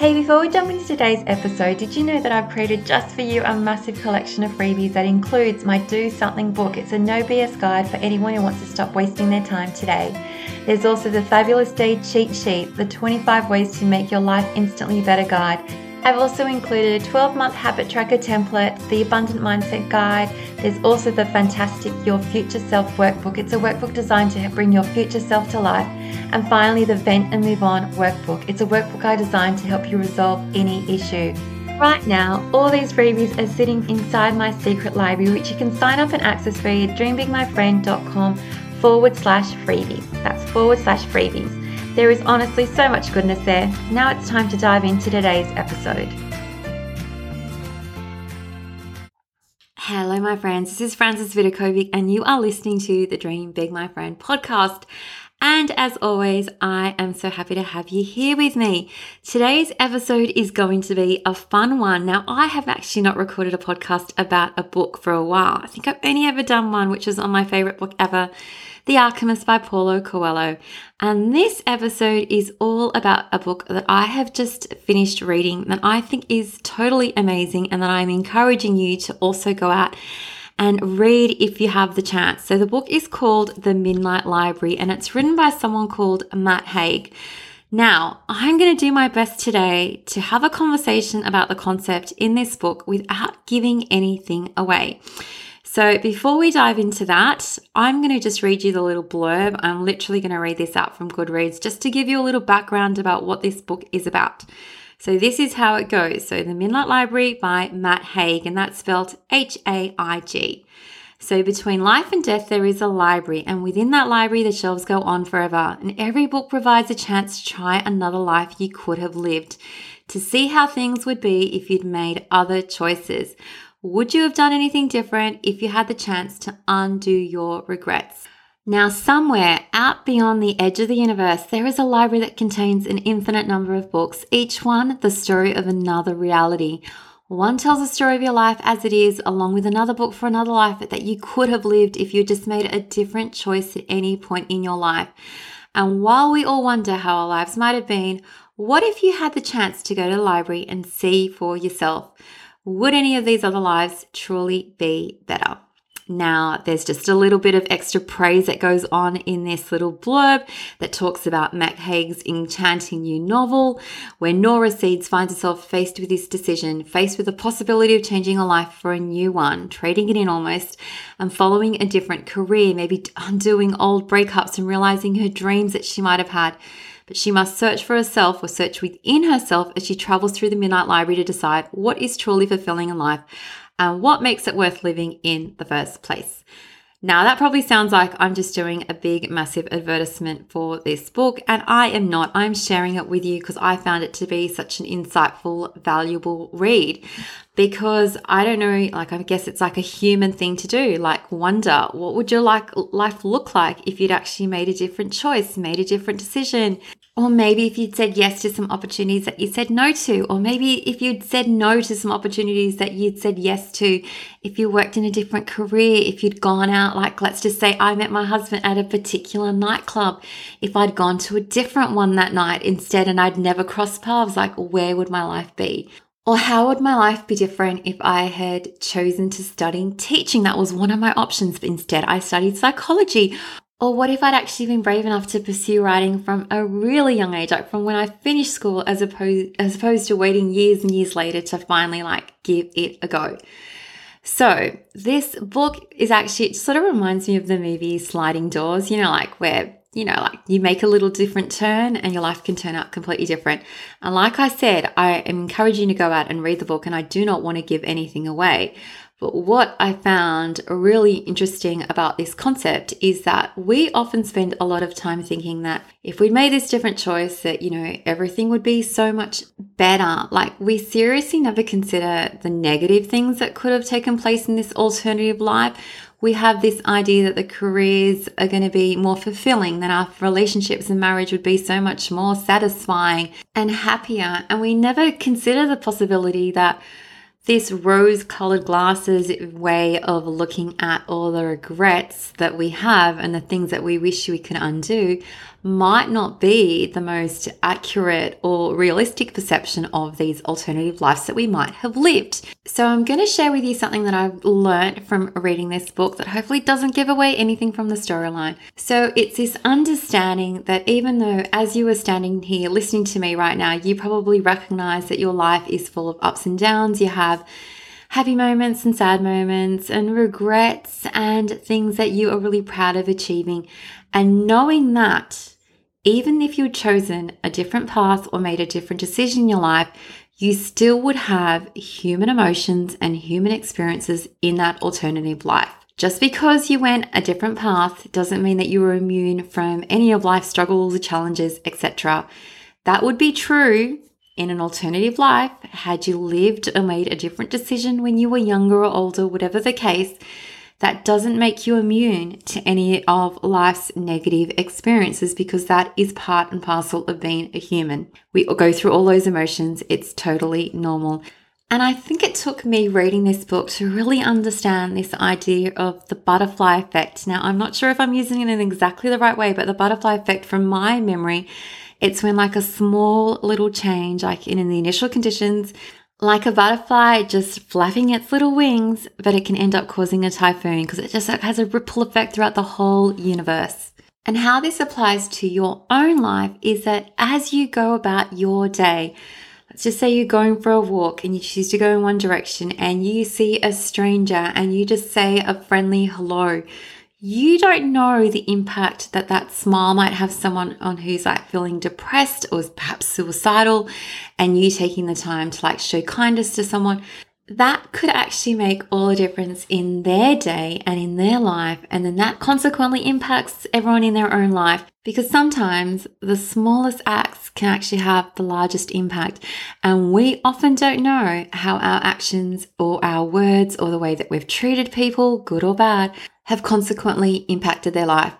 Hey, before we jump into today's episode, did you know that I've created just for you a massive collection of freebies that includes my Do Something book? It's a no BS guide for anyone who wants to stop wasting their time today. There's also the Fabulous Day Cheat Sheet, the 25 Ways to Make Your Life Instantly Better guide. I've also included a 12-month habit tracker template, the Abundant Mindset guide. There's also the fantastic Your Future Self workbook. It's a workbook designed to bring your future self to life. And finally, the Vent and Move On workbook. It's a workbook I designed to help you resolve any issue. Right now, all these freebies are sitting inside my secret library, which you can sign up and access via dreambigmyfriend.com/freebies. That's /freebies. There is honestly so much goodness there. Now it's time to dive into today's episode. Hello, my friends. This is Frances Vidakovic, and you are listening to the Dream Big, My Friend podcast. And as always, I am so happy to have you here with me. Today's episode is going to be a fun one. Now, I have actually not recorded a podcast about a book for a while. I think I've only ever done one, which is on my favorite book ever, The Alchemist by Paulo Coelho. And this episode is all about a book that I have just finished reading that I think is totally amazing and that I'm encouraging you to also go out and read if you have the chance. So the book is called The Midnight Library, and it's written by someone called Matt Haig. Now, I'm going to do my best today to have a conversation about the concept in this book without giving anything away. So before we dive into that, I'm going to just read you the little blurb. I'm literally going to read this out from Goodreads just to give you a little background about what this book is about. So this is how it goes. So The Midnight Library by Matt Haig, and that's spelled Haig. So between life and death, there is a library, and within that library, the shelves go on forever, and every book provides a chance to try another life you could have lived, to see how things would be if you'd made other choices. Would you have done anything different if you had the chance to undo your regrets? Now, somewhere out beyond the edge of the universe, there is a library that contains an infinite number of books, each one the story of another reality. One tells the story of your life as it is, along with another book for another life that you could have lived if you just made a different choice at any point in your life. And while we all wonder how our lives might have been, what if you had the chance to go to the library and see for yourself? Would any of these other lives truly be better? Now, there's just a little bit of extra praise that goes on in this little blurb that talks about Matt Haig's enchanting new novel, where Nora Seeds finds herself faced with this decision, faced with the possibility of changing her life for a new one, trading it in almost, and following a different career, maybe undoing old breakups and realizing her dreams that she might have had. But she must search for herself or search within herself as she travels through the Midnight Library to decide what is truly fulfilling in life and what makes it worth living in the first place. Now, that probably sounds like I'm just doing a big, massive advertisement for this book, and I am not. I'm sharing it with you because I found it to be such an insightful, valuable read because I don't know, I guess it's like a human thing to do, wonder what would your life look like if you'd actually made a different choice, made a different decision, or maybe if you'd said yes to some opportunities that you said no to, or maybe if you'd said no to some opportunities that you'd said yes to, if you worked in a different career, if you'd gone out, let's just say I met my husband at a particular nightclub, if I'd gone to a different one that night instead and I'd never crossed paths, where would my life be? Or how would my life be different if I had chosen to study teaching? That was one of my options, but instead I studied psychology. Or what if I'd actually been brave enough to pursue writing from a really young age, from when I finished school, as opposed to waiting years and years later to finally give it a go? So this book is actually, it sort of reminds me of the movie Sliding Doors, where you know, like you make a little different turn and your life can turn out completely different. And like I said, I am encouraging you to go out and read the book, and I do not want to give anything away. But what I found really interesting about this concept is that we often spend a lot of time thinking that if we made this different choice, that, you know, everything would be so much better. Like, we seriously never consider the negative things that could have taken place in this alternative life. We have this idea that the careers are going to be more fulfilling, that our relationships and marriage would be so much more satisfying and happier. And we never consider the possibility that this rose-colored glasses way of looking at all the regrets that we have and the things that we wish we could undo might not be the most accurate or realistic perception of these alternative lives that we might have lived. So I'm going to share with you something that I've learned from reading this book that hopefully doesn't give away anything from the storyline. So it's this understanding that even though as you are standing here listening to me right now, you probably recognize that your life is full of ups and downs. You have happy moments and sad moments and regrets and things that you are really proud of achieving. And knowing that even if you'd chosen a different path or made a different decision in your life, you still would have human emotions and human experiences in that alternative life. Just because you went a different path doesn't mean that you were immune from any of life's struggles, challenges, etc. That would be true in an alternative life, had you lived or made a different decision when you were younger or older, whatever the case. That doesn't make you immune to any of life's negative experiences, because that is part and parcel of being a human. We go through all those emotions. It's totally normal. And I think it took me reading this book to really understand this idea of the butterfly effect. Now, I'm not sure if I'm using it in exactly the right way, but the butterfly effect, from my memory, it's when like a small little change, like in the initial conditions, like a butterfly just flapping its little wings, but it can end up causing a typhoon because it just has a ripple effect throughout the whole universe. And how this applies to your own life is that as you go about your day, let's just say you're going for a walk and you choose to go in one direction and you see a stranger and you just say a friendly hello. You don't know the impact that that smile might have someone on who's like feeling depressed or perhaps suicidal, and you taking the time to like show kindness to someone. That could actually make all the difference in their day and in their life, and then that consequently impacts everyone in their own life, because sometimes the smallest acts can actually have the largest impact, and we often don't know how our actions or our words or the way that we've treated people, good or bad, have consequently impacted their life.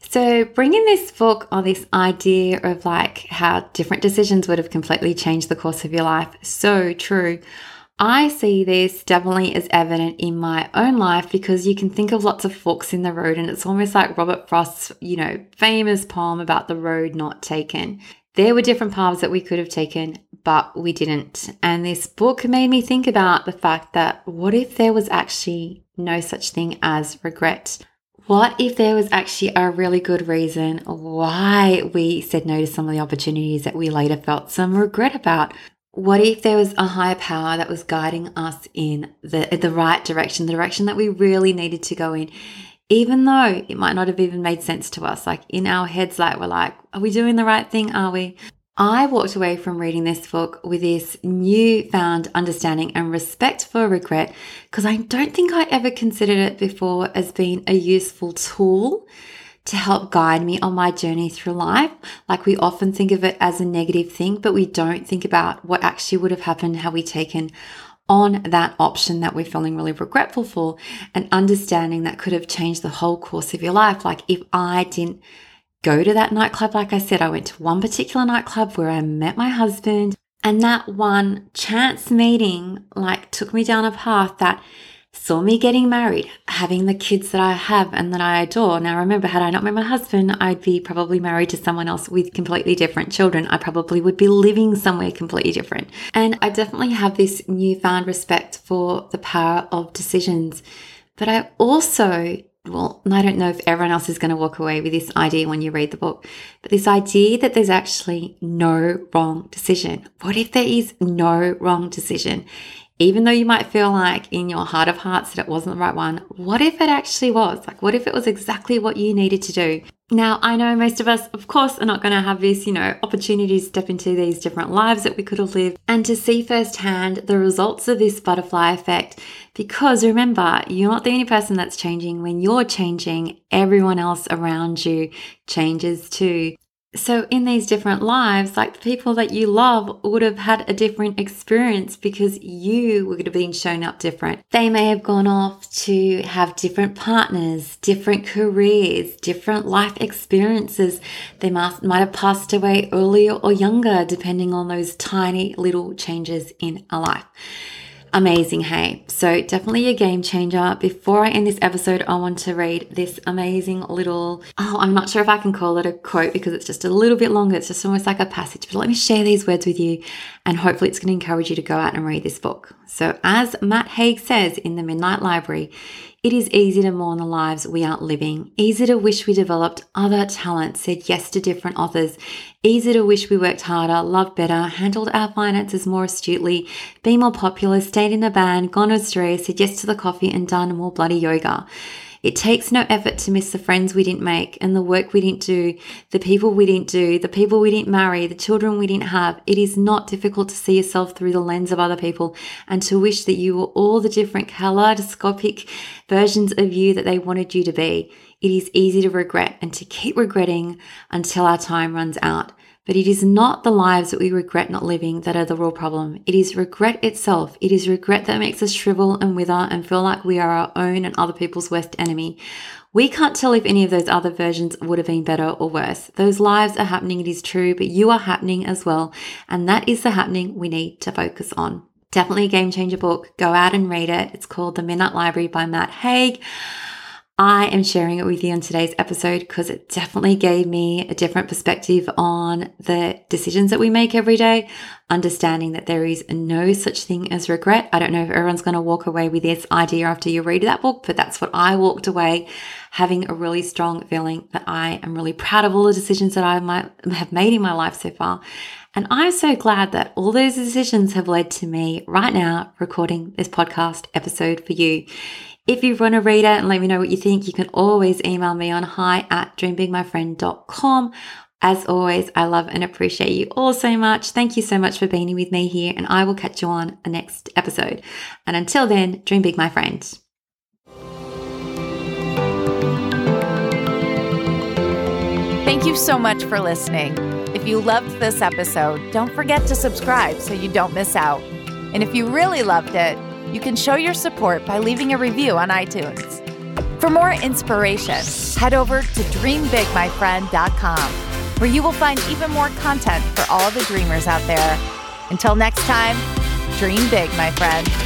So bringing this book on this idea of like how different decisions would have completely changed the course of your life, so true. I see this definitely as evident in my own life, because you can think of lots of forks in the road, and it's almost like Robert Frost's, you know, famous poem about the road not taken. There were different paths that we could have taken, but we didn't. And this book made me think about the fact that what if there was actually no such thing as regret? What if there was actually a really good reason why we said no to some of the opportunities that we later felt some regret about? What if there was a higher power that was guiding us in the right direction, the direction that we really needed to go in, even though it might not have even made sense to us? Like in our heads, like we're like, are we doing the right thing? Are we? I walked away from reading this book with this newfound understanding and respect for regret, because I don't think I ever considered it before as being a useful tool to help guide me on my journey through life. Like we often think of it as a negative thing, but we don't think about what actually would have happened had we taken on that option that we're feeling really regretful for, and understanding that could have changed the whole course of your life. Like if I didn't go to that nightclub, like I said, I went to one particular nightclub where I met my husband, and that one chance meeting like took me down a path that saw me getting married, having the kids that I have and that I adore. Now remember, had I not met my husband, I'd be probably married to someone else with completely different children. I probably would be living somewhere completely different. And I definitely have this newfound respect for the power of decisions. But I also, well, I don't know if everyone else is going to walk away with this idea when you read the book, but this idea that there's actually no wrong decision. What if there is no wrong decision? even though you might feel like in your heart of hearts that it wasn't the right one, what if it actually was? Like, what if it was exactly what you needed to do? Now, I know most of us, of course, are not going to have this, opportunity to step into these different lives that we could have lived and to see firsthand the results of this butterfly effect. Because remember, you're not the only person that's changing. When you're changing, everyone else around you changes too. So in these different lives, like the people that you love would have had a different experience because you would have been shown up different. They may have gone off to have different partners, different careers, different life experiences. They might have passed away earlier or younger, depending on those tiny little changes in a life. Amazing, hey? So definitely a game changer. Before I end this episode, I want to read this amazing little, I'm not sure if I can call it a quote because it's just a little bit longer. It's just almost like a passage, but let me share these words with you and hopefully it's going to encourage you to go out and read this book. So as Matt Haig says in The Midnight Library, it is easy to mourn the lives we aren't living, easy to wish we developed other talents, said yes to different offers, easy to wish we worked harder, loved better, handled our finances more astutely, been more popular, stayed in a band, gone to Australia, said yes to the coffee and done more bloody yoga. It takes no effort to miss the friends we didn't make and the work we didn't do, the people we didn't marry, the children we didn't have. It is not difficult to see yourself through the lens of other people and to wish that you were all the different kaleidoscopic versions of you that they wanted you to be. It is easy to regret and to keep regretting until our time runs out. But it is not the lives that we regret not living that are the real problem. It is regret itself. It is regret that makes us shrivel and wither and feel like we are our own and other people's worst enemy. We can't tell if any of those other versions would have been better or worse. Those lives are happening, it is true, but you are happening as well. And that is the happening we need to focus on. Definitely a game changer book. Go out and read it. It's called The Midnight Library by Matt Haig. I am sharing it with you on today's episode because it definitely gave me a different perspective on the decisions that we make every day, understanding that there is no such thing as regret. I don't know if everyone's going to walk away with this idea after you read that book, but that's what I walked away having a really strong feeling that I am really proud of all the decisions that I might have made in my life so far. And I'm so glad that all those decisions have led to me right now recording this podcast episode for you. If you want to read it and let me know what you think, you can always email me on hi@dreambigmyfriend.com. As always, I love and appreciate you all so much. Thank you so much for being with me here, and I will catch you on the next episode. And until then, dream big, my friend. Thank you so much for listening. If you loved this episode, don't forget to subscribe so you don't miss out. And if you really loved it, you can show your support by leaving a review on iTunes. For more inspiration, head over to dreambigmyfriend.com, where you will find even more content for all the dreamers out there. Until next time, dream big, my friend.